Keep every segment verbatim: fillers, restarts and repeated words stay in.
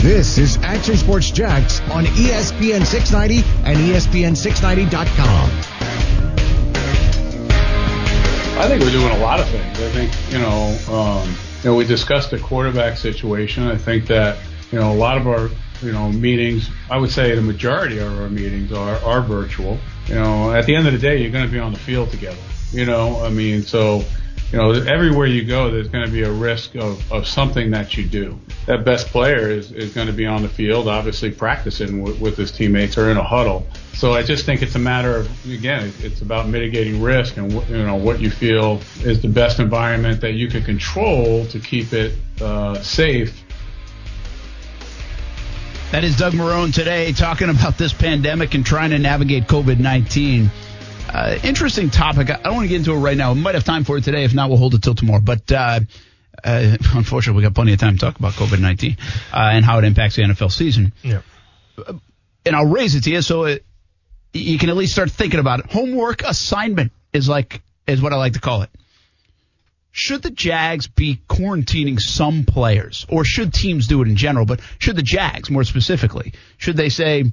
This is Action Sports Jacks on E S P N six ninety and E S P N six ninety dot com. I think we're doing a lot of things. I think, you know, um, you know, we discussed the quarterback situation. I think that, you know, a lot of our, you know, meetings, I would say the majority of our meetings are, are virtual. You know, at the end of the day, you're going to be on the field together. You know, I mean, so, you know, everywhere you go, there's going to be a risk of, of something that you do. That best player is, is going to be on the field, obviously practicing with, with his teammates or in a huddle. So I just think it's a matter of, again, it's about mitigating risk and, you know, what you feel is the best environment that you can control to keep it uh, safe. That is Doug Marrone today talking about this pandemic and trying to navigate COVID nineteen. Uh, interesting topic. I don't want to get into it right now. We might have time for it today. If not, we'll hold it till tomorrow. But uh, uh, unfortunately, we got plenty of time to talk about COVID nineteen uh, and how it impacts the N F L season. Yeah. And I'll raise it to you so it, you can at least start thinking about it. Homework assignment is like is what I like to call it. Should the Jags be quarantining some players, or should teams do it in general? But should the Jags, more specifically, should they say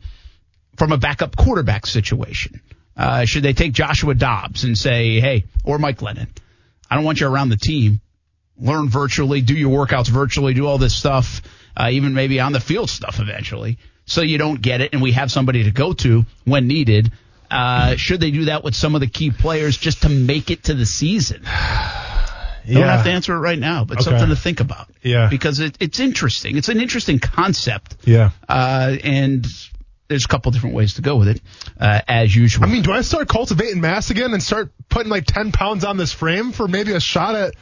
from a backup quarterback situation? Uh, should they take Joshua Dobbs and say, hey, or Mike Lennon, I don't want you around the team. Learn virtually, do your workouts virtually, do all this stuff, uh, even maybe on the field stuff eventually, so you don't get it and we have somebody to go to when needed. Uh, should they do that with some of the key players just to make it to the season? Yeah. Don't have to answer it right now, but okay. Something to think about. Yeah. Because it, it's interesting. It's an interesting concept. Yeah. Uh, and... There's a couple different ways to go with it, uh, as usual. I mean, do I start cultivating mass again and start putting like ten pounds on this frame for maybe a shot at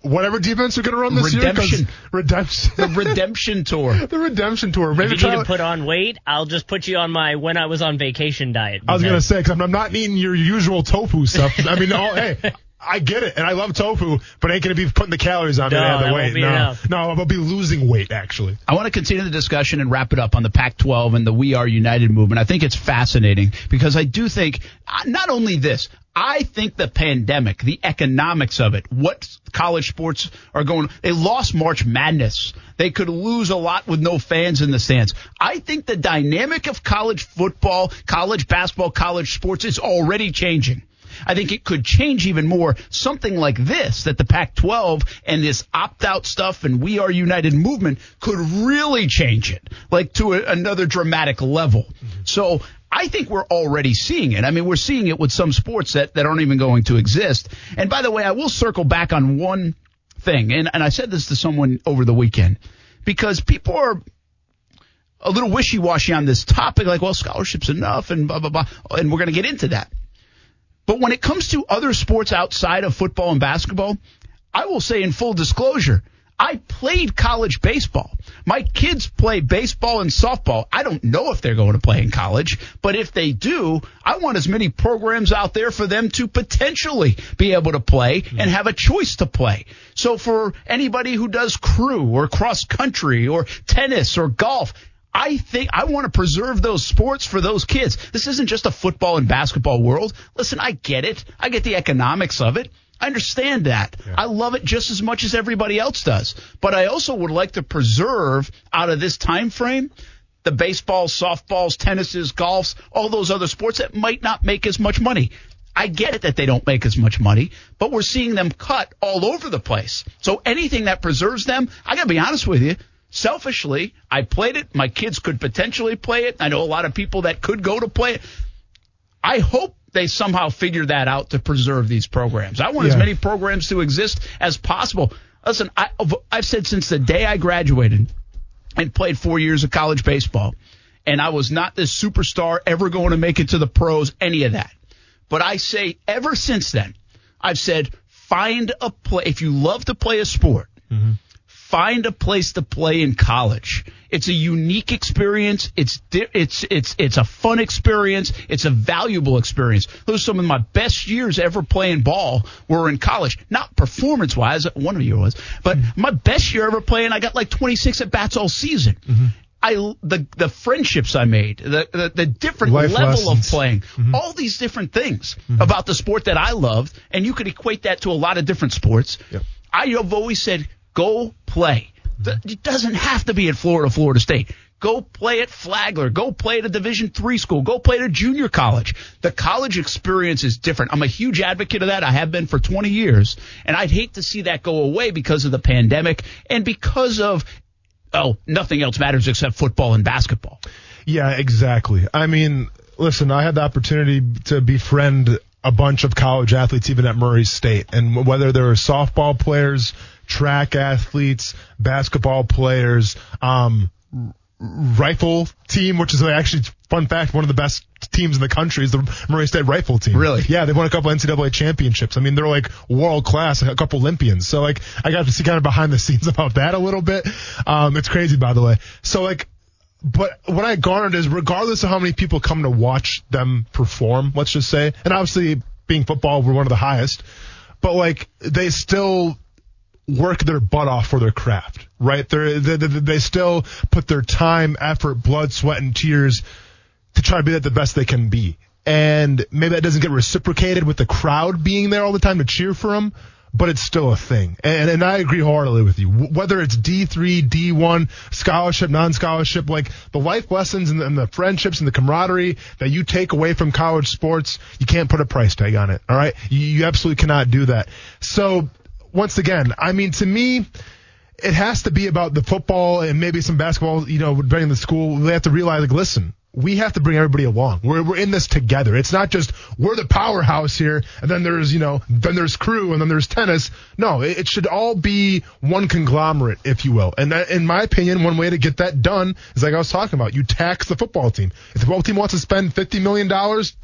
whatever defense we're going to run this redemption. year? Redemption. Redemption. The redemption tour. The redemption tour. Maybe if you need to put on weight, I'll just put you on my when I was on vacation diet. I was going to say, because I'm, I'm not eating your usual tofu stuff. I mean, all, hey. I get it, and I love tofu, but I ain't going to be putting the calories on no, me to add the weight. No, no, I'm going to be losing weight, actually. I want to continue the discussion and wrap it up on the Pac twelve and the We Are United movement. I think it's fascinating because I do think not only this, I think the pandemic, the economics of it, what college sports are going – they lost March Madness. They could lose a lot with no fans in the stands. I think the dynamic of college football, college basketball, college sports is already changing. I think it could change even more. Something like this, that the Pac twelve and this opt-out stuff and We Are United movement could really change it, like to a, another dramatic level. Mm-hmm. So I think we're already seeing it. I mean, we're seeing it with some sports that, that aren't even going to exist. And by the way, I will circle back on one thing, and, and I said this to someone over the weekend, because people are a little wishy-washy on this topic, like, well, scholarship's enough, and blah, blah, blah, and we're going to get into that. But when it comes to other sports outside of football and basketball, I will say in full disclosure, I played college baseball. My kids play baseball and softball. I don't know if they're going to play in college, but if they do, I want as many programs out there for them to potentially be able to play and have a choice to play. So for anybody who does crew or cross country or tennis or golf, I think I want to preserve those sports for those kids. This isn't just a football and basketball world. Listen, I get it. I get the economics of it. I understand that. Yeah. I love it just as much as everybody else does. But I also would like to preserve out of this time frame the baseballs, softballs, tennises, golfs, all those other sports that might not make as much money. I get it that they don't make as much money, but we're seeing them cut all over the place. So anything that preserves them, I got to be honest with you, selfishly, I played it. My kids could potentially play it. I know a lot of people that could go to play it. I hope they somehow figure that out to preserve these programs. I want yeah. as many programs to exist as possible. Listen, I, I've said since the day I graduated and played four years of college baseball, and I was not this superstar ever going to make it to the pros, any of that. But I say ever since then, I've said find a play. If you love to play a sport, mm-hmm. find a place to play in college. It's a unique experience. It's it's it's it's a fun experience. It's a valuable experience. Those are some of my best years ever playing ball were in college. Not performance-wise, one of you was, but mm-hmm. my best year ever playing, I got like twenty-six at-bats all season. Mm-hmm. I the the friendships I made, the the, the different Life level lessons. Of playing, mm-hmm. all these different things mm-hmm. about the sport that I loved, and you could equate that to a lot of different sports. Yep. I have always said, go play. It doesn't have to be at Florida, Florida State. Go play at Flagler. Go play at a Division three school. Go play at a junior college. The college experience is different. I'm a huge advocate of that. I have been for twenty years, and I'd hate to see that go away because of the pandemic and because of, oh, nothing else matters except football and basketball. Yeah, exactly. I mean, listen, I had the opportunity to befriend a bunch of college athletes even at Murray State, and whether they were softball players, track athletes, basketball players, um, rifle team, which is actually, fun fact, one of the best teams in the country is the Murray State Rifle Team. Really? Yeah, they've won a couple N C double A championships. I mean, they're like world class, like a couple Olympians. So, like, I got to see kind of behind the scenes about that a little bit. Um, it's crazy, by the way. So, like, but what I garnered is, regardless of how many people come to watch them perform, let's just say, and obviously being football, we're one of the highest, but, like, they still work their butt off for their craft, right? They're, they they still put their time, effort, blood, sweat, and tears to try to be that the best they can be. And maybe that doesn't get reciprocated with the crowd being there all the time to cheer for them, but it's still a thing. And, and I agree wholeheartedly with you. Whether it's D three, D one, scholarship, non-scholarship, like the life lessons and the, and the friendships and the camaraderie that you take away from college sports, you can't put a price tag on it, all right? You, you absolutely cannot do that. So, once again, I mean, to me, it has to be about the football and maybe some basketball, you know, depending on the school. They have to realize, like, listen, we have to bring everybody along. We're we're in this together. It's not just we're the powerhouse here, and then there's, you know, then there's crew, and then there's tennis. No, it, it should all be one conglomerate, if you will. And that, in my opinion, one way to get that done is like I was talking about. You tax the football team. If the football team wants to spend fifty million dollars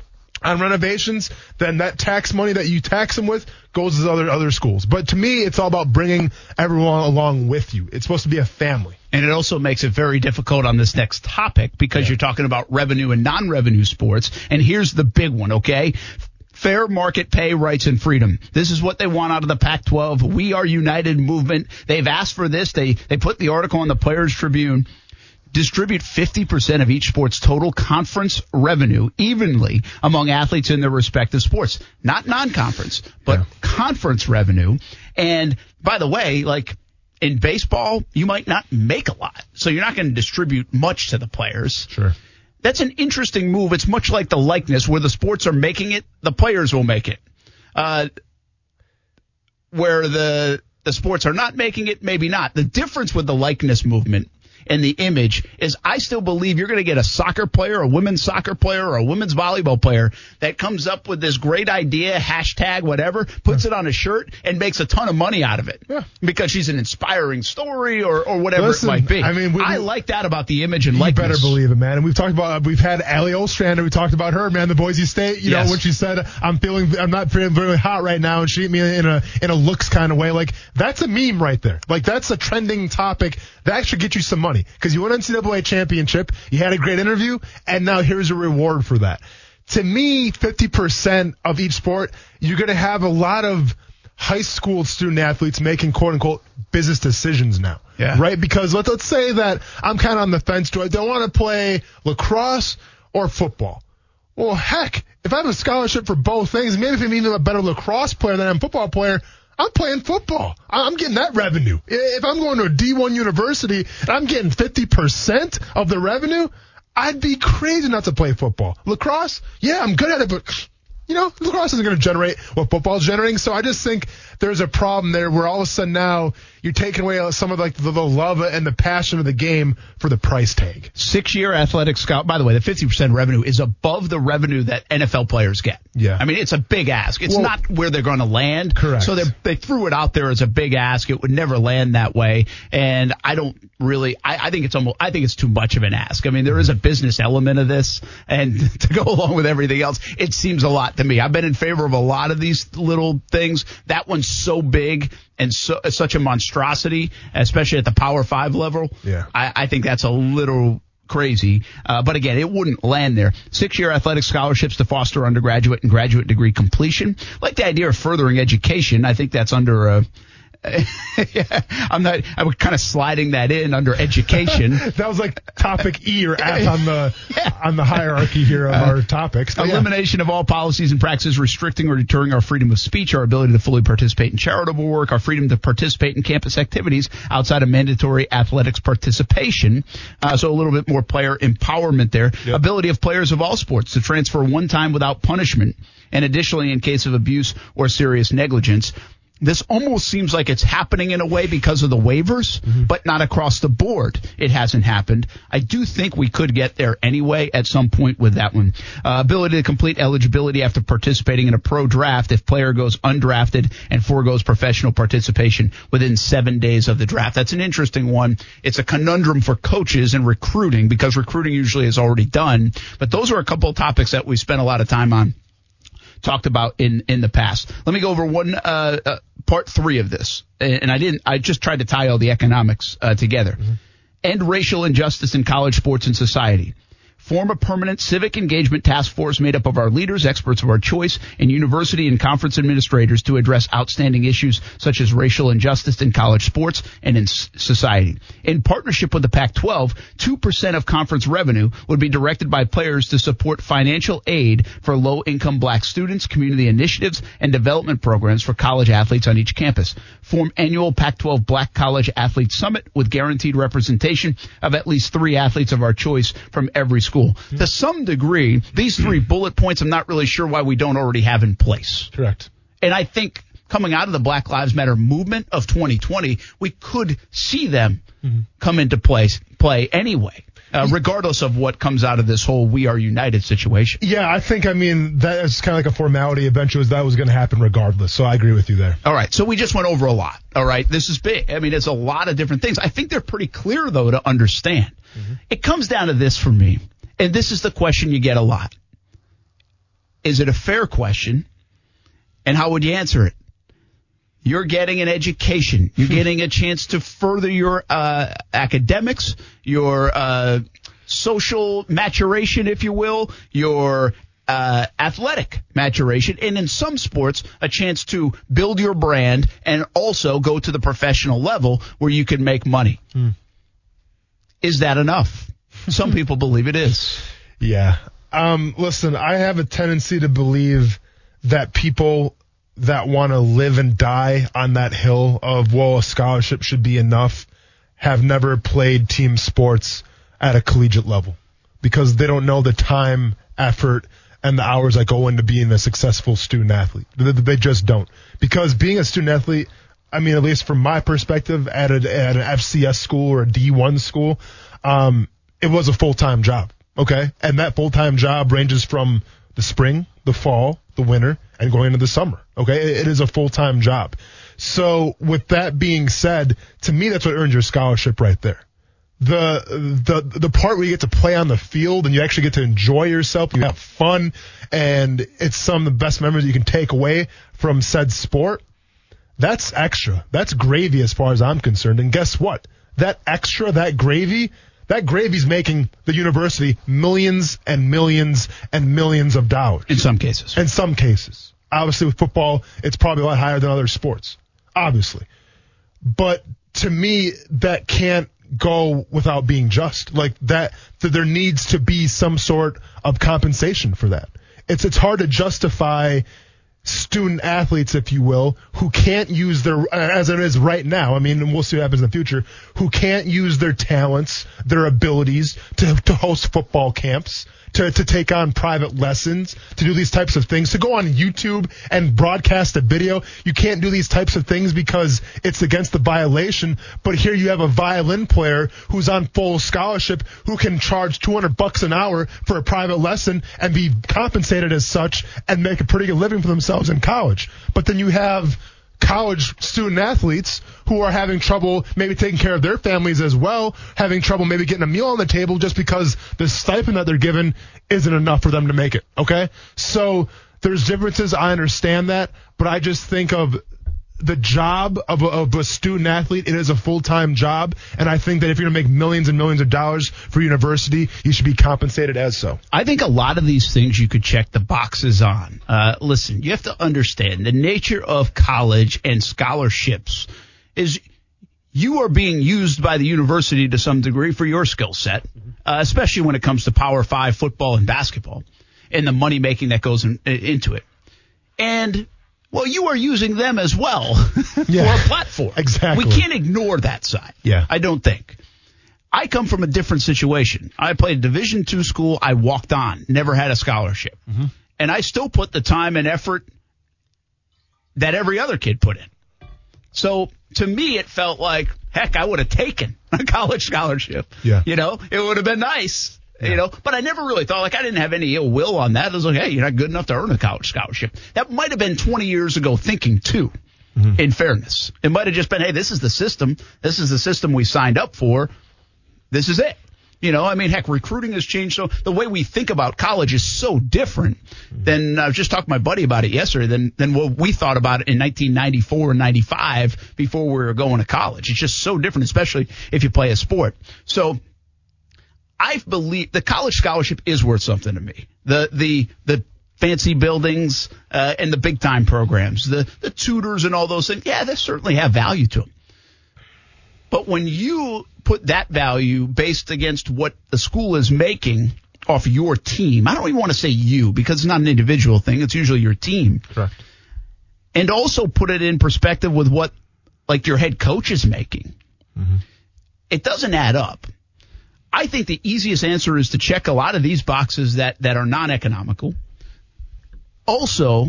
on renovations, then that tax money that you tax them with goes to other other schools. But to me, it's all about bringing everyone along with you. It's supposed to be a family. And it also makes it very difficult on this next topic because yeah. you're talking about revenue and non-revenue sports. And here's the big one, okay? Fair market pay, rights, and freedom. This is what they want out of the Pac twelve. We Are United movement. They've asked for this. They, they put the article on the Players Tribune. Distribute fifty percent of each sport's total conference revenue evenly among athletes in their respective sports. Not non-conference, but yeah. conference revenue. And by the way, like in baseball, you might not make a lot. So you're not going to distribute much to the players. Sure. That's an interesting move. It's much like the likeness where the sports are making it, the players will make it. Uh, where the, the sports are not making it, maybe not. The difference with the likeness movement and the image is I still believe you're going to get a soccer player, a women's soccer player, or a women's volleyball player that comes up with this great idea, hashtag whatever, puts yeah. it on a shirt, and makes a ton of money out of it yeah. because she's an inspiring story or, or whatever Listen, it might be. I mean, we, I like that about the image and likeness. You better believe it, man. And we've talked about we've had Allie Ostrander. We talked about her, man, the Boise State. You yes. know, when she said, "I'm feeling, I'm not feeling very hot right now," and she hit me in a in a looks kind of way. Like that's a meme right there. Like that's a trending topic that should get you some money. Because you won an N C double A championship, you had a great interview, and now here's a reward for that. To me, fifty percent of each sport, you're going to have a lot of high school student athletes making quote-unquote business decisions now, yeah. right? Because let's, let's say that I'm kind of on the fence. Do I don't want to play lacrosse or football? Well, heck, if I have a scholarship for both things, maybe if I'm even a better lacrosse player than I'm a football player, I'm playing football. I'm getting that revenue. If I'm going to a D one university and I'm getting fifty percent of the revenue, I'd be crazy not to play football. Lacrosse, yeah, I'm good at it, but, you know, lacrosse isn't going to generate what football's generating. So I just think there's a problem there where all of a sudden now you're taking away some of like the, the love and the passion of the game for the price tag. Six-year athletic scout. By the way, the fifty percent revenue is above the revenue that N F L players get. Yeah. I mean, it's a big ask. It's well, not where they're going to land. Correct. So they threw it out there as a big ask. It would never land that way. And I don't really – I think it's almost – I think it's too much of an ask. I mean, there is a business element of this. And to go along with everything else, it seems a lot. to me. I've been in favor of a lot of these little things. That one's so big and so, such a monstrosity, especially at the Power Five level. Yeah, I, I think that's a little crazy. Uh, but again, it wouldn't land there. Six-year athletic scholarships to foster undergraduate and graduate degree completion. I like the idea of furthering education. I think that's under a... yeah, I'm not. I'm kind of sliding that in under education. That was like topic E or F on the yeah. on the hierarchy here of uh, our topics. But elimination yeah. of all policies and practices restricting or deterring our freedom of speech, our ability to fully participate in charitable work, our freedom to participate in campus activities outside of mandatory athletics participation. Uh, so a little bit more player empowerment there. Yep. Ability of players of all sports to transfer one time without punishment, and additionally in case of abuse or serious negligence. This almost seems like it's happening in a way because of the waivers, mm-hmm. but not across the board. It hasn't happened. I do think we could get there anyway at some point with that one. Uh, ability to complete eligibility after participating in a pro draft if player goes undrafted and foregoes professional participation within seven days of the draft. That's an interesting one. It's a conundrum for coaches and recruiting because recruiting usually is already done. But those are a couple of topics that we spent a lot of time on. Talked about in, in the past. Let me go over one uh, uh, part three of this, and, and I didn't. I just tried to tie all the economics uh, together. Mm-hmm. End racial injustice in college sports and society. Form a permanent civic engagement task force made up of our leaders, experts of our choice, and university and conference administrators to address outstanding issues such as racial injustice in college sports and in society. In partnership with the Pac twelve, two percent of conference revenue would be directed by players to support financial aid for low-income black students, community initiatives, and development programs for college athletes on each campus. Form annual Pac twelve Black College Athlete Summit with guaranteed representation of at least three athletes of our choice from every school. To some degree, these three bullet points, I'm not really sure why we don't already have in place. Correct. And I think coming out of the Black Lives Matter movement of twenty twenty, we could see them mm-hmm. come into place, play anyway, uh, regardless of what comes out of this whole We Are United situation. Yeah, I think, I mean, that is kind of like a formality. Eventually, that was going to happen regardless. So I agree with you there. All right. So we just went over a lot. All right. This is big. I mean, it's a lot of different things. I think they're pretty clear, though, to understand. Mm-hmm. It comes down to this for me. And this is the question you get a lot. Is it a fair question? And how would you answer it? You're getting an education. You're getting a chance to further your uh, academics, your uh, social maturation, if you will, your uh, athletic maturation, and in some sports, a chance to build your brand and also go to the professional level where you can make money. Hmm. Is that enough? Some people believe it is. Yeah. Um, listen, I have a tendency to believe that people that want to live and die on that hill of, well, a scholarship should be enough, have never played team sports at a collegiate level because they don't know the time, effort, and the hours that go into being a successful student athlete. They just don't. Because being a student athlete, I mean, at least from my perspective, at, a, at an F C S school or a D one school, um, it was a full-time job, okay? And that full-time job ranges from the spring, the fall, the winter, and going into the summer, okay? It is a full-time job. So with that being said, to me, that's what earns your scholarship right there. The the the part where you get to play on the field and you actually get to enjoy yourself, you have fun, and it's some of the best memories you can take away from said sport, that's extra. That's gravy as far as I'm concerned. And guess what? That extra, that gravy... That gravy's making the university millions and millions and millions of dollars. In some cases. In some cases. Obviously, with football, it's probably a lot higher than other sports, obviously. But to me, that can't go without being just. Like that, that there needs to be some sort of compensation for that. It's it's hard to justify student athletes, if you will, who can't use their, as it is right now, I mean, we'll see what happens in the future, who can't use their talents, their abilities to, to host football camps, to, to take on private lessons, to do these types of things, to go on YouTube and broadcast a video. You can't do these types of things because it's against the violation, but here you have a violin player who's on full scholarship who can charge two hundred bucks an hour for a private lesson and be compensated as such and make a pretty good living for themselves in college. But then you have college student athletes who are having trouble maybe taking care of their families as well, having trouble maybe getting a meal on the table just because the stipend that they're given isn't enough for them to make it. Okay? So There's differences. I understand that. But I just think of the job of a, of a student athlete. It is a full-time job. And I think that if you're going to make millions and millions of dollars for university, you should be compensated as so. I think a lot of these things you could check the boxes on. Uh, listen, you have to understand the nature of college and scholarships is you are being used by the university to some degree for your skill set, uh, especially when it comes to Power Five football and basketball and the money making that goes in, into it. And well, you are using them as well yeah, for a platform. Exactly. We can't ignore that side. Yeah. I don't think. I come from a different situation. I played Division two school. I walked on, never had a scholarship. Mm-hmm. And I still put the time and effort that every other kid put in. So to me, it felt like, heck, I would have taken a college scholarship. Yeah. You know, it would have been nice. Yeah. You know, but I never really thought, like, I didn't have any ill will on that. I was like, hey, you're not good enough to earn a college scholarship. That might have been twenty years ago thinking, too, mm-hmm. in fairness. It might have just been, hey, this is the system. This is the system we signed up for. This is it. You know, I mean, heck, recruiting has changed. So the way we think about college is so different mm-hmm. than I was just talking to my buddy about it yesterday than, than what we thought about it in nineteen ninety-four and ninety-five before we were going to college. It's just so different, especially if you play a sport. So I believe the college scholarship is worth something to me. The the the fancy buildings uh, and the big time programs, the the tutors and all those things, yeah, they certainly have value to them. But when you put that value based against what the school is making off your team, I don't even want to say you because it's not an individual thing. It's usually your team. Correct. And also put it in perspective with what like your head coach is making. Mm-hmm. It doesn't add up. I think the easiest answer is to check a lot of these boxes that, that are non-economical. Also,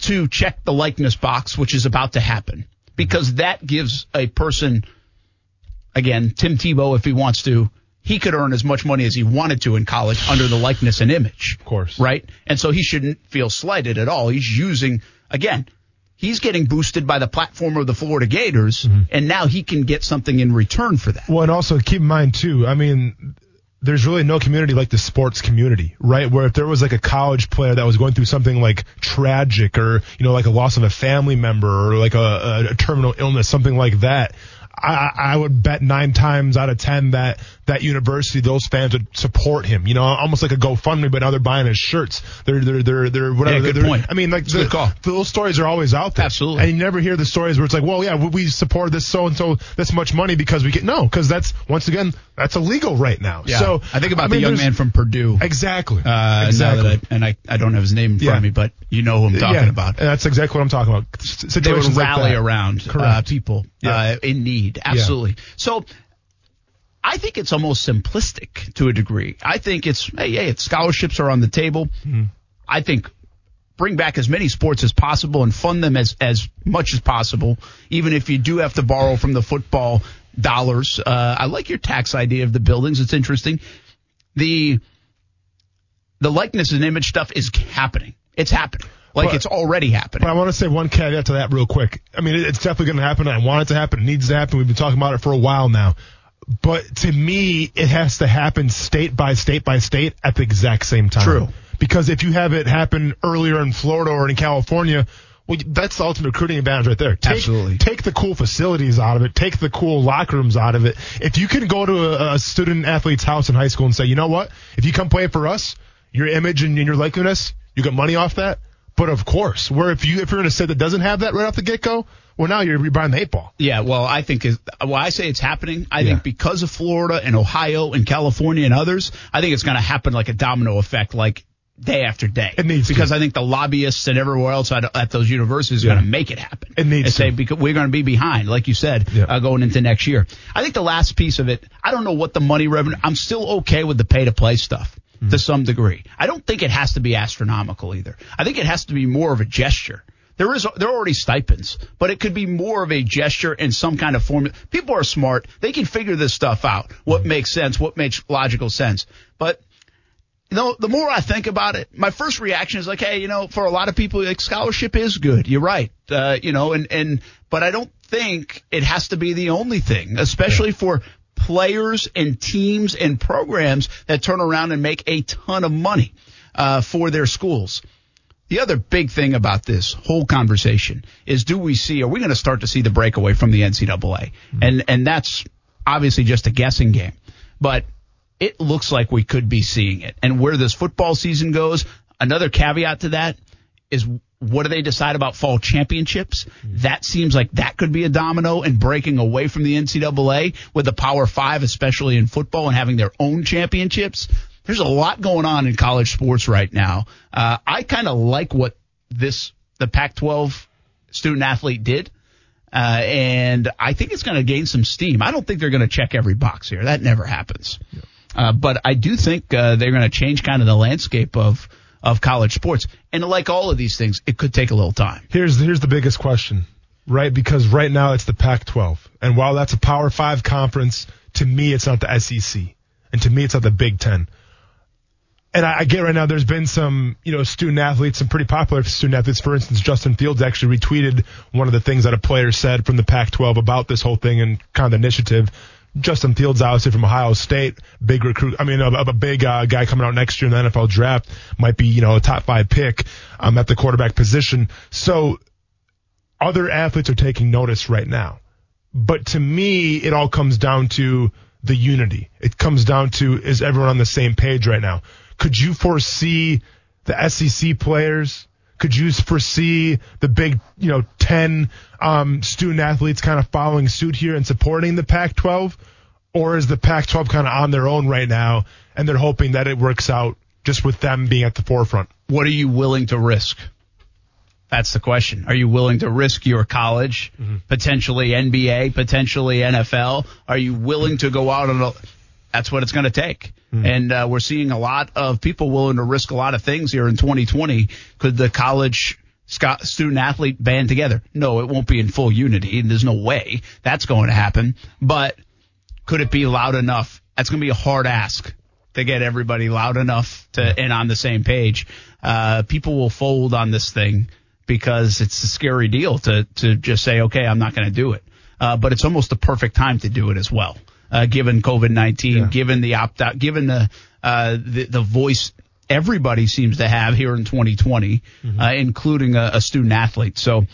to check the likeness box, which is about to happen, because that gives a person, again, Tim Tebow, if he wants to, he could earn as much money as he wanted to in college under the likeness and image. Of course. Right? And so he shouldn't feel slighted at all. He's using, again, he's getting boosted by the platform of the Florida Gators, mm-hmm. and now he can get something in return for that. Well, and also keep in mind, too, I mean, there's really no community like the sports community, right, where if there was like a college player that was going through something like tragic or, you know, like a loss of a family member or like a, a terminal illness, something like that, I, I would bet nine times out of ten that that university, those fans would support him. You know, almost like a GoFundMe, but now they're buying his shirts. They're they're they're they're whatever. Yeah, good they're, point. I mean, like the, call. Those stories are always out there. Absolutely. And you never hear the stories where it's like, well, yeah, we support this so and so this much money because we get no, because that's once again that's illegal right now. Yeah. So I think about I mean, the young man from Purdue. Exactly. Uh, exactly. That I, and I I don't have his name in front yeah. of me, but you know who I'm talking yeah, about. That's exactly what I'm talking about. S- they would rally like around uh, people yeah. uh, in need. Absolutely. Yeah. So I think it's almost simplistic to a degree. I think it's, hey, hey it's scholarships are on the table. Mm-hmm. I think bring back as many sports as possible and fund them as, as much as possible, even if you do have to borrow from the football dollars. Uh, I like your tax idea of the buildings. It's interesting. The the likeness and image stuff is happening. It's happening. Like but, it's already happening. But I want to say one caveat to that real quick. I mean, it's definitely going to happen. I want it to happen. It needs to happen. We've been talking about it for a while now. But to me, it has to happen state by state by state at the exact same time. True. Because if you have it happen earlier in Florida or in California, well, that's the ultimate recruiting advantage right there. Take, Absolutely. Take the cool facilities out of it. Take the cool locker rooms out of it. If you can go to a, a student athlete's house in high school and say, you know what? If you come play for us, your image and your likeness, you get money off that. But of course, where if you if you're in a state that doesn't have that right off the get go, well now you're, you're behind the eight ball. Yeah, well I think is well I say it's happening. I yeah. think because of Florida and Ohio and California and others, I think it's going to happen like a domino effect, like day after day. It needs because to. I think the lobbyists and everywhere else at, at those universities yeah. are going to make it happen. It needs and say to. Because we're going to be behind, like you said, yeah. uh, going into next year. I think the last piece of it, I don't know what the money revenue. I'm still okay with the pay to play stuff. To some degree. I don't think it has to be astronomical either. I think it has to be more of a gesture. There is, there are already stipends, but it could be more of a gesture and some kind of formula. People are smart. They can figure this stuff out. What makes sense? What makes logical sense? But you know, the more I think about it, my first reaction is like, hey, you know, for a lot of people, like, scholarship is good. You're right. Uh, you know, and, and, but I don't think it has to be the only thing, especially for players and teams and programs that turn around and make a ton of money uh, for their schools. The other big thing about this whole conversation is, do we see, are we going to start to see the breakaway from the N C double A? Mm-hmm. And and that's obviously just a guessing game, but it looks like we could be seeing it. And where this football season goes, another caveat to that is, what do they decide about fall championships? Mm-hmm. That seems like that could be a domino in breaking away from the N C double A with the Power Five, especially in football, and having their own championships. There's a lot going on in college sports right now. Uh, I kind of like what this the Pac twelve student-athlete did, uh, and I think it's going to gain some steam. I don't think they're going to check every box here. That never happens. Yeah. Uh, but I do think uh, they're going to change kind of the landscape of of college sports. And like all of these things, it could take a little time. Here's, here's the biggest question, right? Because right now it's the Pac twelve. And while that's a Power five conference, to me it's not the S E C. And to me it's not the Big Ten. And I get right now there's been some, you know, student athletes, some pretty popular student athletes. For instance, Justin Fields actually retweeted one of the things that a player said from the Pac twelve about this whole thing and kind of initiative. Justin Fields, obviously from Ohio State, big recruit. I mean, a, a big uh, guy coming out next year in the N F L draft, might be, you know, a top five pick um, at the quarterback position. So other athletes are taking notice right now. But to me, it all comes down to the unity. It comes down to, is everyone on the same page right now? Could you foresee the S E C players? Could you foresee the big, you know, ten um, student athletes kind of following suit here and supporting the Pac twelve? Or is the Pac twelve kind of on their own right now and they're hoping that it works out just with them being at the forefront? What are you willing to risk? That's the question. Are you willing to risk your college, mm-hmm. potentially N B A, potentially N F L? Are you willing to go out on a... That's what it's going to take. Mm. And uh, we're seeing a lot of people willing to risk a lot of things here in twenty twenty. Could the college sc- student-athlete band together? No, it won't be in full unity, and there's no way that's going to happen. But could it be loud enough? That's going to be a hard ask to get everybody loud enough to and on the same page. Uh, people will fold on this thing because it's a scary deal to, to just say, okay, I'm not going to do it. Uh, but it's almost the perfect time to do it as well. Uh, given COVID nineteen, yeah. given the opt-out, given the, uh, the the voice everybody seems to have here in twenty twenty, mm-hmm. uh, including a, a student-athlete. So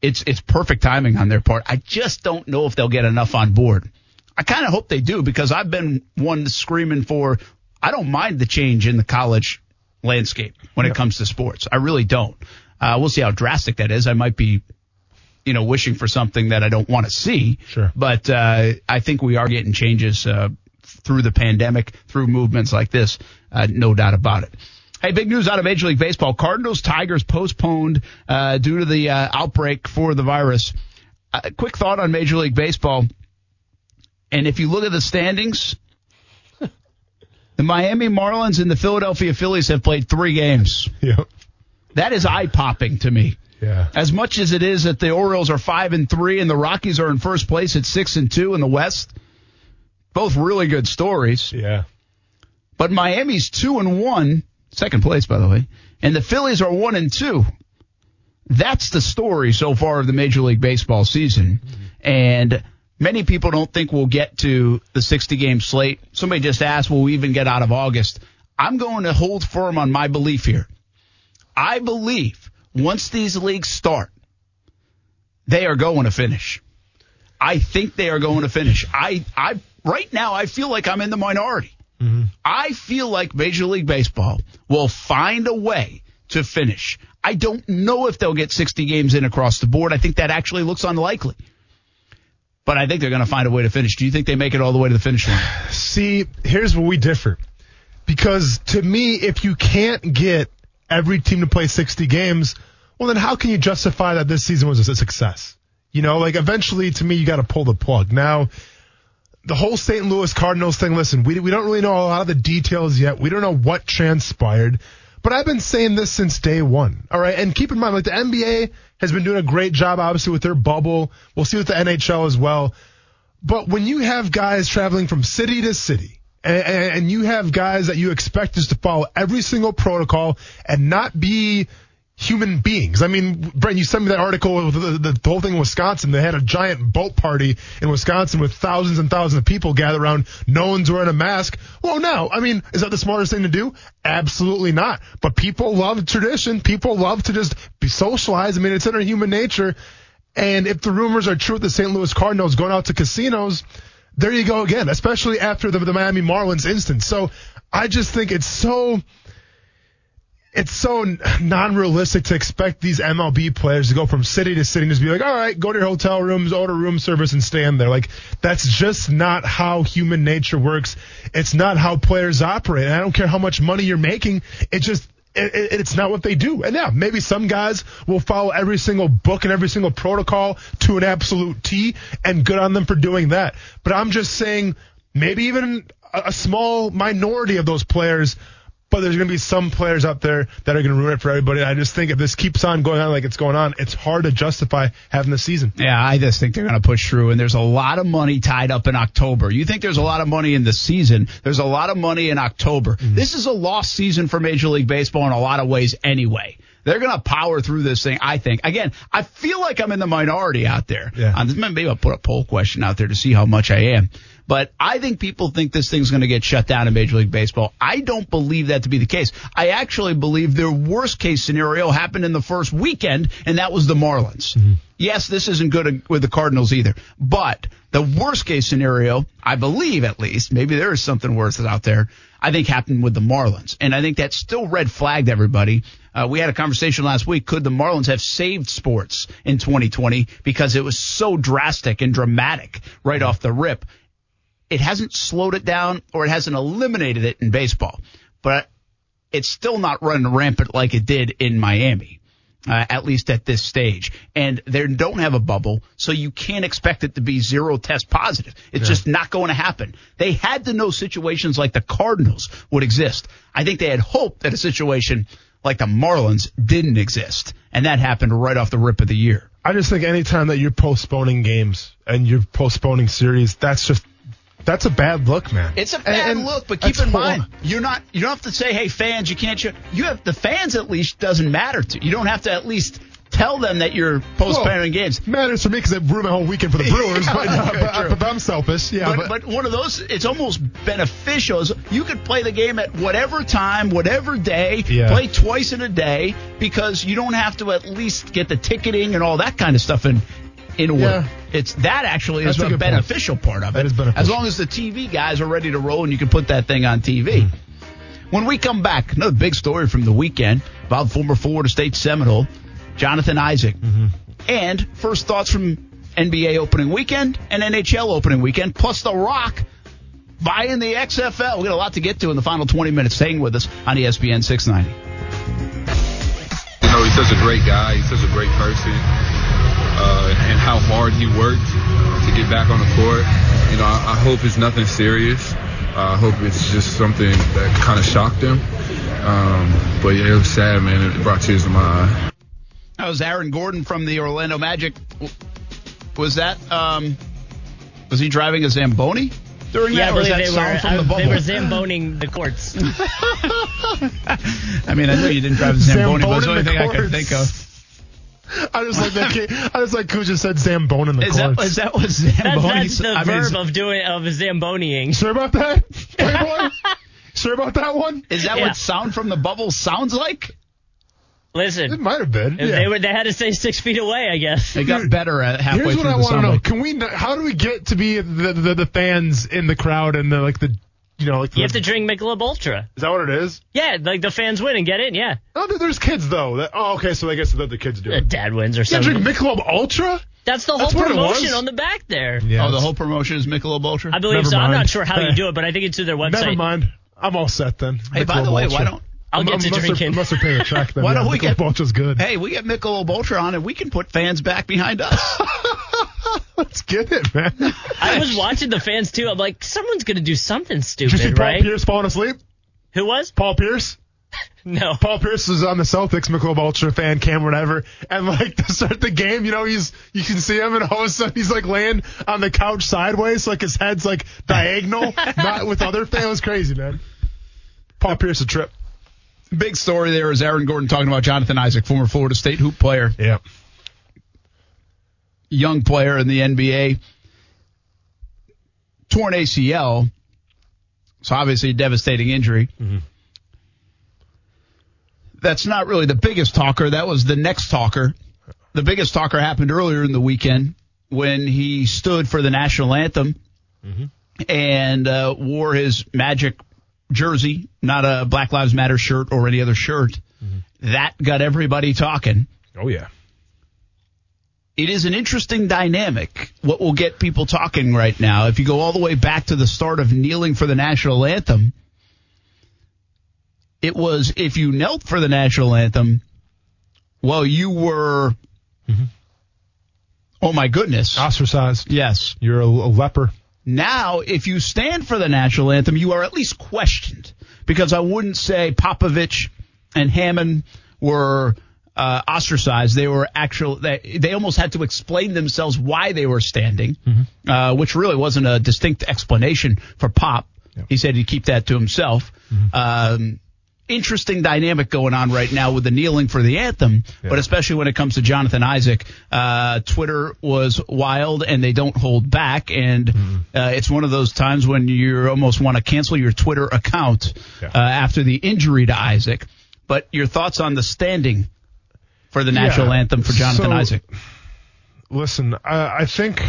it's it's perfect timing on their part. I just don't know if they'll get enough on board. I kind of hope they do, because I've been one screaming for, I don't mind the change in the college landscape when yeah. it comes to sports. I really don't. Uh, we'll see how drastic that is. I might be... you know, wishing for something that I don't want to see. Sure. But uh, I think we are getting changes uh, through the pandemic, through movements like this, uh, no doubt about it. Hey, big news out of Major League Baseball. Cardinals, Tigers postponed uh, due to the uh, outbreak for the virus. Uh, quick thought on Major League Baseball. And if you look at the standings, the Miami Marlins and the Philadelphia Phillies have played three games. Yep. That is eye-popping to me. Yeah. As much as it is that the Orioles are five and three and the Rockies are in first place at six and two in the West, both really good stories. Yeah. But Miami's two and one, second place by the way, and the Phillies are one and two. That's the story so far of the Major League Baseball season, mm-hmm. and many people don't think we'll get to the sixty-game slate. Somebody just asked, will we even get out of August? I'm going to hold firm on my belief here. I believe. Once these leagues start, they are going to finish. I think they are going to finish. I, I right now, I feel like I'm in the minority. Mm-hmm. I feel like Major League Baseball will find a way to finish. I don't know if they'll get sixty games in across the board. I think that actually looks unlikely. But I think they're going to find a way to finish. Do you think they make it all the way to the finish line? See, here's where we differ. Because to me, if you can't get every team to play sixty games, well, then how can you justify that this season was a success? You know, like eventually, to me, you got to pull the plug. Now, the whole Saint Louis Cardinals thing, listen, we we don't really know a lot of the details yet. We don't know what transpired. But I've been saying this since day one, all right? And keep in mind, like the N B A has been doing a great job, obviously, with their bubble. We'll see with the N H L as well. But when you have guys traveling from city to city, and you have guys that you expect is to follow every single protocol and not be, human beings. I mean, Brent, you sent me that article with the, the, the whole thing in Wisconsin. They had a giant boat party in Wisconsin with thousands and thousands of people gathered around. No one's wearing a mask. Well, no. I mean, is that the smartest thing to do? Absolutely not. But people love tradition. People love to just be socialized. I mean, it's in our human nature. And if the rumors are true with the Saint Louis Cardinals going out to casinos, there you go again, especially after the, the Miami Marlins instance. So I just think it's so... It's so non-realistic to expect these M L B players to go from city to city and just be like, all right, go to your hotel rooms, order room service, and stand there. Like, that's just not how human nature works. It's not how players operate. And I don't care how much money you're making. It just... It, it's not what they do. And yeah, maybe some guys will follow every single book and every single protocol to an absolute T, and good on them for doing that. But I'm just saying maybe even a, a small minority of those players, but there's going to be some players out there that are going to ruin it for everybody. And I just think if this keeps on going on like it's going on, it's hard to justify having the season. Yeah, I just think they're going to push through, and there's a lot of money tied up in October. You think there's a lot of money in the season. There's a lot of money in October. Mm-hmm. This is a lost season for Major League Baseball in a lot of ways anyway. They're going to power through this thing, I think. Again, I feel like I'm in the minority out there. Yeah. Um, maybe I'll put a poll question out there to see how much I am. But I think people think this thing's going to get shut down in Major League Baseball. I don't believe that to be the case. I actually believe their worst-case scenario happened in the first weekend, and that was the Marlins. Mm-hmm. Yes, this isn't good with the Cardinals either. But the worst-case scenario, I believe at least, maybe there is something worse out there, I think happened with the Marlins. And I think that's still red-flagged everybody. Uh, we had a conversation last week. Could the Marlins have saved sports in twenty twenty because it was so drastic and dramatic right off the rip? It hasn't slowed it down, or it hasn't eliminated it in baseball, but it's still not running rampant like it did in Miami, uh, at least at this stage. And they don't have a bubble, so you can't expect it to be zero test positive. It's yeah. just not going to happen. They had to know situations like the Cardinals would exist. I think they had hoped that a situation like the Marlins didn't exist, and that happened right off the rip of the year. I just think any time that you're postponing games and you're postponing series, that's just – that's a bad look, man. It's a bad and, and look, but keep in mind, you're not. You don't have to say, "Hey, fans, you can't." Show. You have the fans at least doesn't matter to you. Don't have to at least tell them that you're postponing well, games. Matters for me because I've ruined my whole weekend for the Brewers. yeah, but, uh, but, but, but I'm selfish. Yeah, but, but, but one of those, it's almost beneficial. You could play the game at whatever time, whatever day. Yeah. Play twice in a day because you don't have to at least get the ticketing and all that kind of stuff in. In order. Yeah. It's that actually That's is a beneficial point. part of it. That is beneficial. As long as the T V guys are ready to roll and you can put that thing on T V. Mm. When we come back, another big story from the weekend about former Florida State Seminole Jonathan Isaac. Mm-hmm. And first thoughts from N B A opening weekend and N H L opening weekend, plus The Rock buying the X F L. We've got a lot to get to in the final twenty minutes. Staying with us on E S P N six ninety. You know, he's such a great guy. He's such a great person. Uh, and how hard he worked to get back on the court. You know, I, I hope it's nothing serious. Uh, I hope it's just something that kind of shocked him. Um, but yeah, it was sad, man. It brought tears to my eye. That was Aaron Gordon from the Orlando Magic. Was that, um, was he driving a Zamboni during yeah, that? Yeah, I believe that they, were, the I, they were Zamboning the courts. I mean, I know you didn't drive a Zamboni, Zamboning but it's the only the thing courts. I could think of. I just like that kid. I just like who just said Zamboni in the is courts. That, is that what Zamboni is? That's, that's the I verb mean, of doing of Zamboniing. Sure about that? Playboy? Sure about that one? Is that yeah. what sound from the bubble sounds like? Listen. It might have been. Yeah. They were. They had to stay six feet away, I guess. They got Dude, better at halfway through the summer. Here's what I want to know. Can we? How do we get to be the, the, the fans in the crowd and the like the. You know, like the, you have to drink Michelob Ultra. Is that what it is? Yeah, like the fans win and get in, yeah. Oh, there's kids, though. That, oh, okay, so I guess that the kids do it. Dad wins or something. Yeah, drink Michelob Ultra? That's the whole That's promotion on the back there. Yeah, oh, the whole promotion is Michelob Ultra? I believe Never so. Mind. I'm not sure how you do it, but I think it's through their website. Never mind. I'm all set, then. Hey, Michelob by the way, Ultra. why don't... I'll get to drinking. Unless they're paying a check, then. Why don't yeah, we Michelob get... Ultra's good. Hey, we get Michelob Ultra on, and we can put fans back behind us. Let's get it, man. I was watching the fans, too. I'm like, someone's going to do something stupid, right? Did you see right? Paul Pierce falling asleep? Who was? Paul Pierce. No. Paul Pierce was on the Celtics, Michelob Ultra fan cam, whatever. And, like, to start the game, you know, he's you can see him, and all of a sudden he's, like, laying on the couch sideways. Like, his head's, like, diagonal, not with other fans. It was crazy, man. Paul Pierce, a trip. Big story there is Aaron Gordon talking about Jonathan Isaac, former Florida State hoop player. Yeah. Young player in the N B A. Torn A C L. So obviously a devastating injury. Mm-hmm. That's not really the biggest talker. That was the next talker. The biggest talker happened earlier in the weekend when he stood for the national anthem mm-hmm. and uh, wore his Magic jersey, not a Black Lives Matter shirt or any other shirt. Mm-hmm. That got everybody talking. Oh, yeah. It is an interesting dynamic, what will get people talking right now. If you go all the way back to the start of kneeling for the national anthem, it was if you knelt for the national anthem, well, you were, mm-hmm. oh, my goodness. Ostracized. Yes. You're a, a leper. Now, if you stand for the national anthem, you are at least questioned, because I wouldn't say Popovich and Hammond were – Uh, ostracized. They were actual. They, they almost had to explain themselves why they were standing, mm-hmm. uh, which really wasn't a distinct explanation for Pop. Yeah. He said he'd keep that to himself. Mm-hmm. Um, interesting dynamic going on right now with the kneeling for the anthem, yeah. but especially when it comes to Jonathan Isaac. Uh, Twitter was wild, and they don't hold back. And mm-hmm. uh, it's one of those times when you almost want to cancel your Twitter account yeah. uh, after the injury to Isaac. But your thoughts on the standing for the national yeah. anthem for Jonathan so, Isaac? Listen, I, I think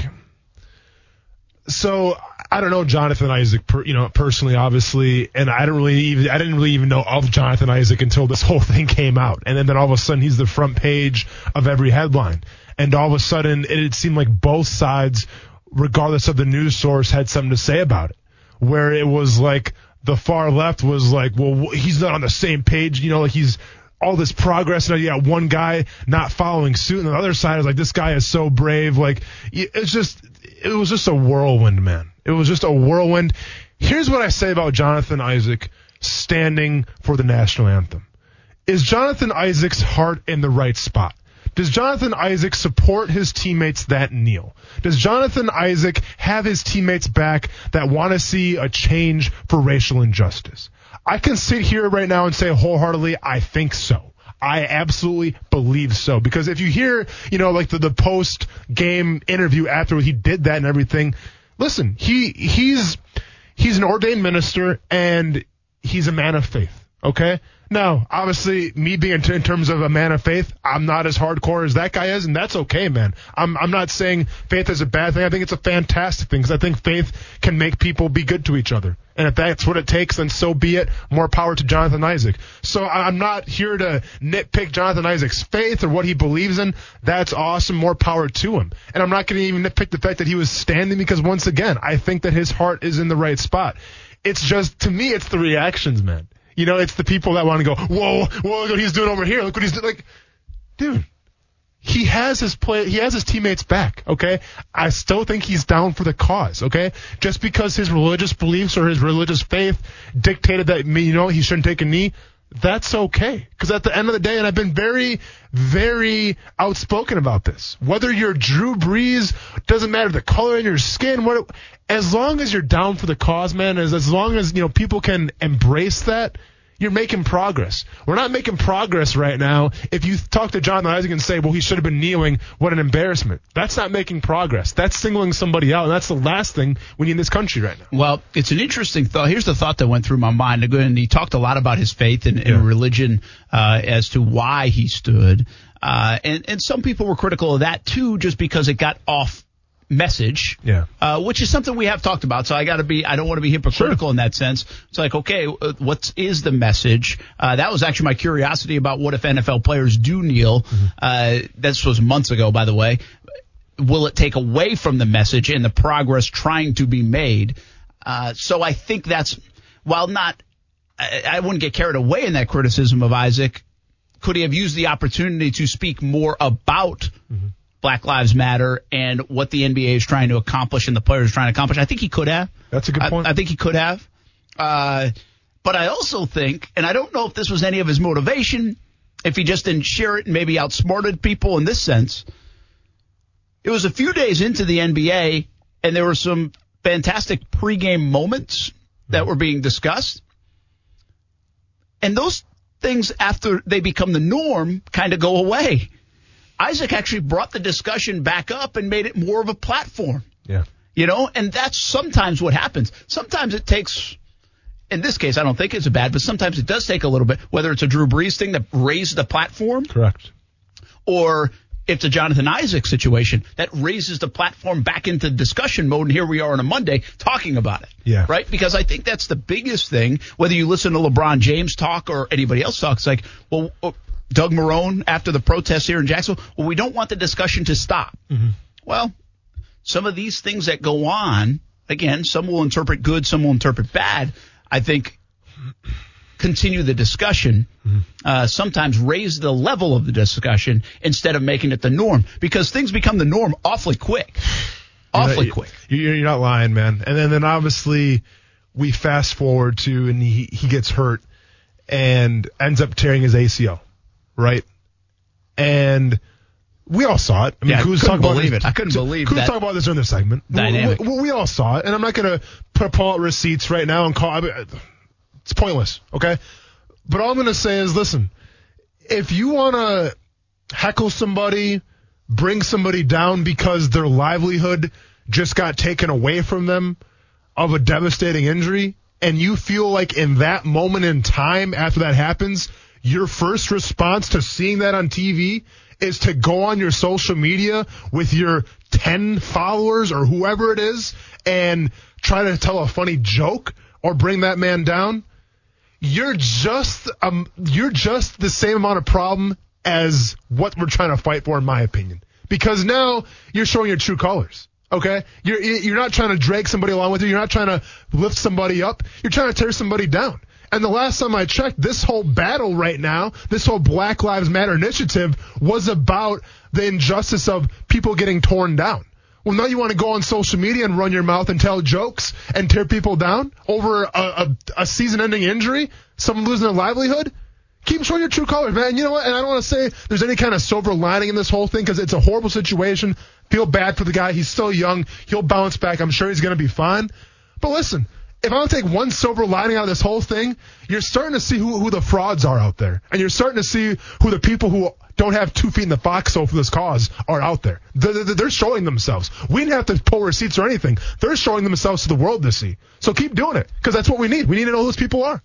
so. I don't know Jonathan Isaac, per, you know, personally, obviously, and I don't really even I didn't really even know of Jonathan Isaac until this whole thing came out, and then, then all of a sudden he's the front page of every headline, and all of a sudden it, it seemed like both sides, regardless of the news source, had something to say about it, where it was like the far left was like, well, he's not on the same page, you know, like he's. All this progress, and you got one guy not following suit, and the other side is like, this guy is so brave. Like, it's just, it was just a whirlwind, man. It was just a whirlwind. Here's what I say about Jonathan Isaac standing for the national anthem. Is Jonathan Isaac's heart in the right spot? Does Jonathan Isaac support his teammates that kneel? Does Jonathan Isaac have his teammates back that want to see a change for racial injustice? I can sit here right now and say wholeheartedly, I think so. I absolutely believe so. Because if you hear, you know, like the, the post-game interview after he did that and everything, listen, he he's he's an ordained minister and he's a man of faith, okay? Now, obviously, me being t- in terms of a man of faith, I'm not as hardcore as that guy is, and that's okay, man. I'm I'm not saying faith is a bad thing. I think it's a fantastic thing, because I think faith can make people be good to each other. And if that's what it takes, then so be it. More power to Jonathan Isaac. So I'm not here to nitpick Jonathan Isaac's faith or what he believes in. That's awesome. More power to him. And I'm not going to even nitpick the fact that he was standing, because, once again, I think that his heart is in the right spot. It's just, to me, it's the reactions, man. You know, it's the people that want to go, whoa, whoa, look what he's doing over here. Look what he's doing. Like, dude, he has his play. He has his teammates back, okay? I still think he's down for the cause, okay? Just because his religious beliefs or his religious faith dictated that, you know, he shouldn't take a knee, that's okay. Because at the end of the day, and I've been very, very outspoken about this, whether you're Drew Brees, doesn't matter the color in your skin, what it, as long as you're down for the cause, man, as, as long as, you know, people can embrace that, you're making progress. We're not making progress right now. If you talk to Jonathan Isaac and say, well, he should have been kneeling, what an embarrassment. That's not making progress. That's singling somebody out, and that's the last thing we need in this country right now. Well, it's an interesting thought. Here's the thought that went through my mind. And he talked a lot about his faith and, and yeah. religion uh, as to why he stood. Uh, and, and some people were critical of that, too, just because it got off message, yeah. uh, which is something we have talked about. So I got to be, I don't want to be hypocritical sure. in that sense. It's like, okay, what is the message? Uh, that was actually my curiosity about what if N F L players do kneel. Mm-hmm. Uh, this was months ago, by the way. Will it take away from the message and the progress trying to be made? Uh, so I think that's, while not, I, I wouldn't get carried away in that criticism of Isaac. Could he have used the opportunity to speak more about mm-hmm. Black Lives Matter and what the N B A is trying to accomplish and the players are trying to accomplish? I think he could have. That's a good point. I, I think he could have. Uh, but I also think, and I don't know if this was any of his motivation, if he just didn't share it and maybe outsmarted people in this sense. It was a few days into the N B A, and there were some fantastic pregame moments that were being discussed. And those things after they become the norm kind of go away. Isaac actually brought the discussion back up and made it more of a platform. Yeah. You know, and that's sometimes what happens. Sometimes it takes, in this case, I don't think it's bad, but sometimes it does take a little bit, whether it's a Drew Brees thing that raised the platform. Correct. Or it's a Jonathan Isaac situation that raises the platform back into discussion mode. And here we are on a Monday talking about it. Yeah. Right. Because I think that's the biggest thing, whether you listen to LeBron James talk or anybody else talk. It's like, well, Doug Marrone after the protests here in Jacksonville, well, we don't want the discussion to stop. Mm-hmm. Well, some of these things that go on, again, some will interpret good, some will interpret bad, I think continue the discussion, mm-hmm. uh, sometimes raise the level of the discussion instead of making it the norm, because things become the norm awfully quick, awfully you're not, quick. You're not lying, man. And then, then obviously we fast forward to and he, he gets hurt and ends up tearing his A C L, right? And we all saw it. I mean, yeah, Kuz couldn't believe it. I couldn't believe that. Kuz talked about this in the segment. Dynamic. We, we, we all saw it, and I'm not going to put up receipts right now and call. I mean, it's pointless, okay? But all I'm going to say is, listen, if you want to heckle somebody, bring somebody down because their livelihood just got taken away from them of a devastating injury, and you feel like in that moment in time after that happens, your first response to seeing that on T V is to go on your social media with your ten followers or whoever it is and try to tell a funny joke or bring that man down, you're just um, you're just the same amount of problem as what we're trying to fight for, in my opinion. Because now you're showing your true colors, okay? You're, you're not trying to drag somebody along with you. You're not trying to lift somebody up. You're trying to tear somebody down. And the last time I checked, this whole battle right now, this whole Black Lives Matter initiative was about the injustice of people getting torn down. Well, now you want to go on social media and run your mouth and tell jokes and tear people down over a, a, a season-ending injury, someone losing their livelihood? Keep showing your true colors, man. You know what? And I don't want to say there's any kind of silver lining in this whole thing because it's a horrible situation. Feel bad for the guy. He's still young. He'll bounce back. I'm sure he's going to be fine. But listen, if I don't take one silver lining out of this whole thing, you're starting to see who, who the frauds are out there. And you're starting to see who the people who don't have two feet in the foxhole for this cause are out there. They're, they're showing themselves. We didn't have to pull receipts or anything. They're showing themselves to the world to see. So keep doing it, because that's what we need. We need to know who those people are.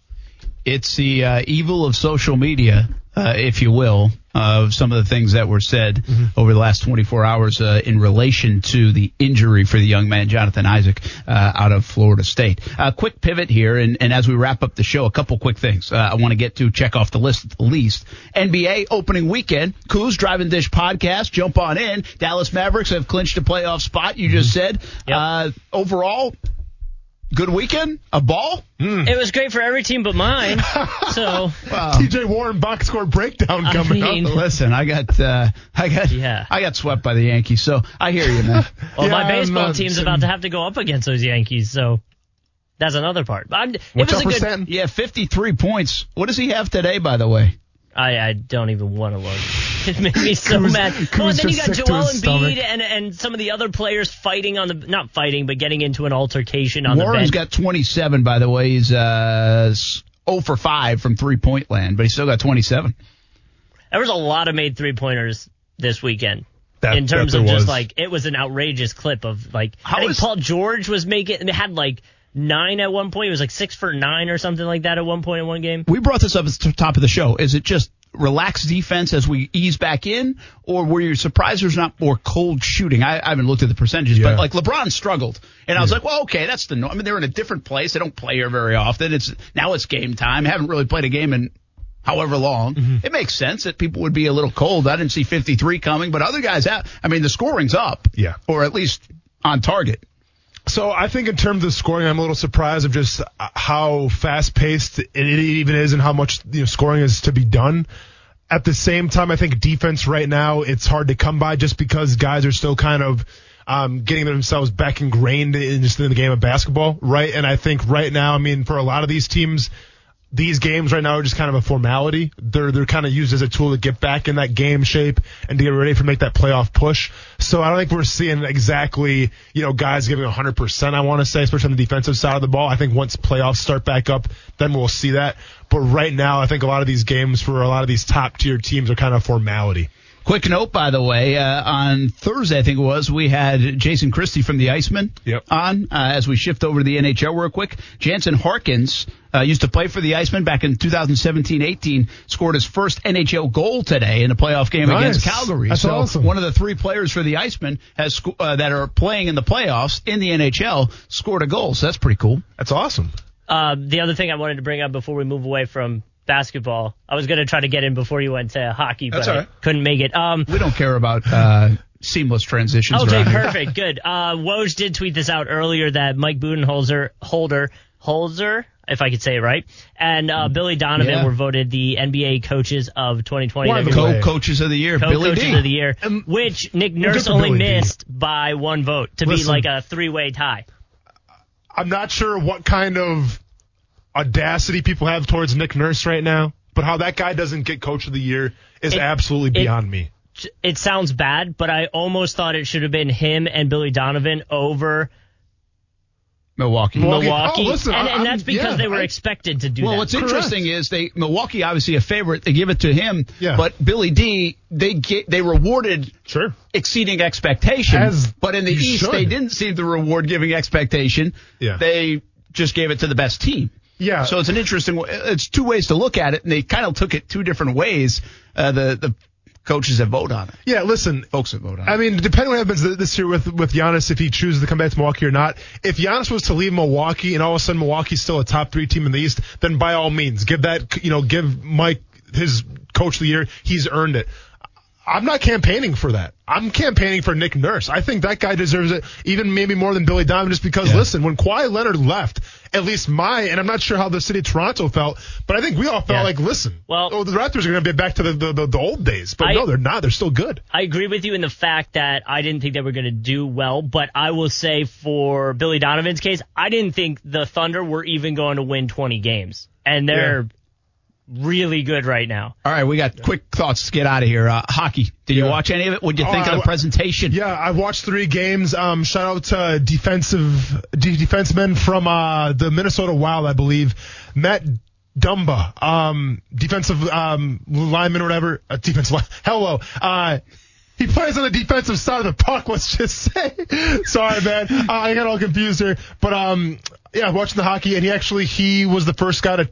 It's the uh, evil of social media, uh, if you will, of uh, some of the things that were said mm-hmm. over the last twenty-four hours uh, in relation to the injury for the young man, Jonathan Isaac, uh, out of Florida State. A uh, quick pivot here, and, and as we wrap up the show, a couple quick things uh, I want to get to, check off the list at the least. N B A opening weekend, Kuz, Drive and Dish podcast, jump on in. Dallas Mavericks have clinched a playoff spot, you mm-hmm. just said. Yep. Uh, overall, good weekend? A ball? Mm. It was great for every team but mine. So wow. T J Warren box score breakdown coming I mean, up. Listen, I got, uh, I got, yeah. I got swept by the Yankees. So I hear you, man. Well, yeah, my baseball not, team's um, about to have to go up against those Yankees. So that's another part. But I'm, it was a good. Percent? Yeah, fifty-three points. What does he have today? By the way, I, I don't even want to look. It made me so Kuz, mad. Kuz well, and then you got Joel Embiid and, and some of the other players fighting on the – not fighting, but getting into an altercation on Warren's the bench. Warren's got twenty-seven, by the way. He's uh, oh for five from three-point land, but he's still got twenty-seven. There was a lot of made three-pointers this weekend. That, in terms of just was. Like – it was an outrageous clip of like – I think is, Paul George was making – and had like – nine at one point. It was like six for nine or something like that at one point in one game. We brought this up at the top of the show. Is it just relaxed defense as we ease back in, or were you surprised there's not more cold shooting? I, I haven't looked at the percentages, yeah. but like LeBron struggled, and I was yeah. like, well, okay, that's the norm. I mean, they're in a different place. They don't play here very often. It's now it's game time. Haven't really played a game in however long. Mm-hmm. It makes sense that people would be a little cold. I didn't see fifty-three coming, but other guys out. I mean, the scoring's up, yeah, or at least on target. So I think in terms of scoring, I'm a little surprised of just how fast-paced it even is and how much you know, scoring is to be done. At the same time, I think defense right now, it's hard to come by just because guys are still kind of um, getting themselves back ingrained in just in the game of basketball, right? And I think right now, I mean, for a lot of these teams, these games right now are just kind of a formality. They're they're kind of used as a tool to get back in that game shape and to get ready for make that playoff push. So I don't think we're seeing exactly, you know, guys giving one hundred percent, I want to say, especially on the defensive side of the ball. I think once playoffs start back up, then we'll see that. But right now, I think a lot of these games for a lot of these top-tier teams are kind of formality. Quick note, by the way, uh, on Thursday, I think it was, we had Jason Christie from the Iceman yep. on uh, as we shift over to the N H L real quick. Jansen Harkins uh, used to play for the Iceman back in two thousand seventeen eighteen, scored his first N H L goal today in a playoff game nice. against Calgary. That's so awesome. One of the three players for the Iceman has sc- uh, that are playing in the playoffs in the N H L scored a goal, so that's pretty cool. That's awesome. Uh, the other thing I wanted to bring up before we move away from basketball. I was going to try to get in before you went to hockey, but right. couldn't make it. Um, we don't care about uh, seamless transitions. Okay, perfect. Good. Uh, Woj did tweet this out earlier that Mike Budenholzer, Holder, Holzer, if I could say it right, and uh, Billy Donovan yeah. were voted the N B A coaches of twenty twenty. One of the co-coaches of the year, Billy D. of the year, um, which Nick Nurse only Billy missed D. by one vote to Listen, be like a three-way tie. I'm not sure what kind of audacity people have towards Nick Nurse right now, but how that guy doesn't get coach of the year is it, absolutely beyond it, me. It sounds bad, but I almost thought it should have been him and Billy Donovan over Milwaukee. Milwaukee. Milwaukee. Oh, listen, and, and that's because yeah, they were I, expected to do well, that. Well, what's Correct. interesting is they Milwaukee, obviously a favorite. They give it to him. Yeah. But Billy D, they get, they rewarded sure. exceeding expectation. As but in the East, should. they didn't see the reward giving expectation. Yeah. They just gave it to the best team. Yeah. So it's an interesting – it's two ways to look at it, and they kind of took it two different ways, uh, the, the coaches that vote on it. Yeah, listen. Folks that vote on it. I mean, depending on what happens this year with, with Giannis, if he chooses to come back to Milwaukee or not, if Giannis was to leave Milwaukee and all of a sudden Milwaukee's still a top three team in the East, then by all means, give that – you know, give Mike his coach of the year. He's earned it. I'm not campaigning for that. I'm campaigning for Nick Nurse. I think that guy deserves it even maybe more than Billy Donovan just because, yeah. listen, when Kawhi Leonard left, at least my, and I'm not sure how the city of Toronto felt, but I think we all felt yeah. like, listen, well, oh, the Raptors are going to be back to the, the, the, the old days. But I, no, they're not. They're still good. I agree with you in the fact that I didn't think they were going to do well, but I will say for Billy Donovan's case, I didn't think the Thunder were even going to win twenty games. And they're... Yeah. really good right now. All right, we got quick thoughts to get out of here. Uh, hockey. Did you yeah. watch any of it? What did you oh, think I, of the presentation? Yeah, I watched three games. Um, shout out to defensive de- defensemen from uh, the Minnesota Wild, I believe. Matt Dumba, um, defensive um, lineman or whatever. Uh, defensive line. Hello. Uh, He plays on the defensive side of the puck, let's just say. Sorry, man. Uh, I got all confused here. But, um, yeah, watching the hockey, and he actually he was the first guy to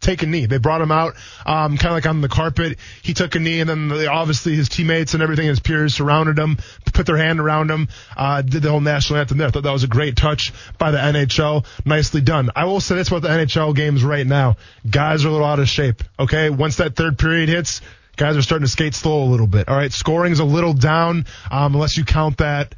take a knee. They brought him out, um, kind of like on the carpet. He took a knee, and then they, obviously his teammates and everything, his peers surrounded him, put their hand around him, uh, did the whole national anthem there. I thought that was a great touch by the N H L. Nicely done. I will say this about the N H L games right now. Guys are a little out of shape, okay? Once that third period hits, guys are starting to skate slow a little bit, all right? Scoring's a little down, um, unless you count that.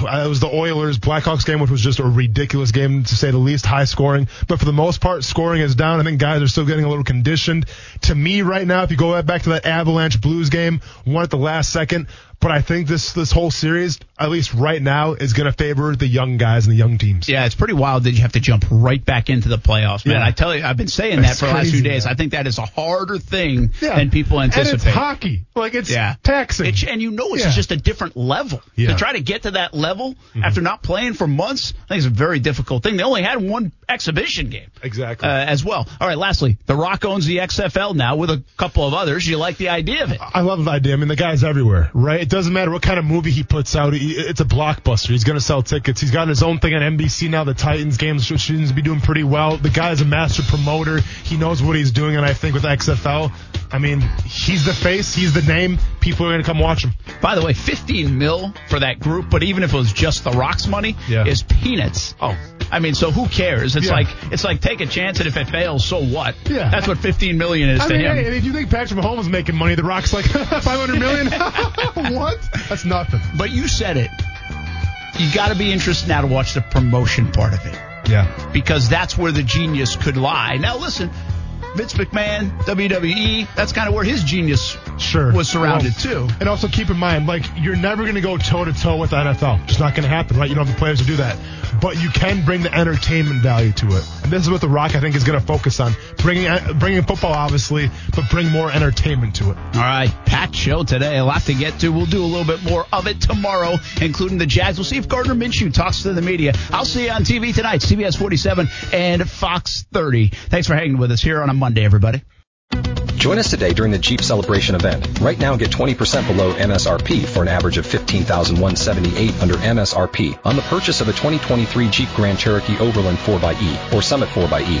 It was the Oilers Blackhawks game, which was just a ridiculous game to say the least, high scoring. But for the most part, scoring is down. I think guys are still getting a little conditioned. To me, right now, if you go back to that Avalanche Blues game, one at the last second. But I think this this whole series, at least right now, is going to favor the young guys and the young teams. Yeah, it's pretty wild that you have to jump right back into the playoffs, man. Yeah. I tell you, I've been saying That's that for the last few days. Man. I think that is a harder thing yeah. than people anticipate. And it's hockey. Like, it's yeah. taxing. It, and you know it's yeah. just a different level. Yeah. To try to get to that level mm-hmm. after not playing for months, I think it's a very difficult thing. They only had one exhibition game. Exactly. Uh, as well. All right, lastly, The Rock owns the X F L now with a couple of others. You like the idea of it? I love the idea. I mean, the guy's everywhere, right? It doesn't matter what kind of movie he puts out. It's a blockbuster. He's going to sell tickets. He's got his own thing on N B C now. The Titans games seems to be doing pretty well. The guy's a master promoter. He knows what he's doing, and I think with X F L, I mean, he's the face. He's the name. People are going to come watch him. By the way, fifteen mil for that group, but even if it was just The Rock's money, yeah. is peanuts. Oh, I mean, so who cares? It's yeah. like it's like take a chance, and if it fails, so what? Yeah. That's what fifteen million dollars is I to mean, him. Hey, if you think Patrick Mahomes is making money, The Rock's like five hundred million dollars? What? That's nothing. But you said it. You got to be interested now to watch the promotion part of it. Yeah. Because that's where the genius could lie. Now, listen, Vince McMahon, W W E, that's kind of where his genius sure. was surrounded, well, too. And also keep in mind, like, you're never going to go toe-to-toe with the N F L. Just not going to happen, right? You don't have the players to do that. But you can bring the entertainment value to it. And this is what The Rock, I think, is going to focus on. Bringing bringing football, obviously, but bring more entertainment to it. All right. Packed show today. A lot to get to. We'll do a little bit more of it tomorrow, including the Jags. We'll see if Gardner Minshew talks to the media. I'll see you on T V tonight, C B S forty-seven and Fox thirty. Thanks for hanging with us here on a Monday, everybody. Join us today during the Jeep Celebration event. Right now, get twenty percent below M S R P for an average of fifteen thousand one hundred seventy-eight dollars under M S R P on the purchase of a twenty twenty-three Jeep Grand Cherokee Overland four by E or Summit four by E.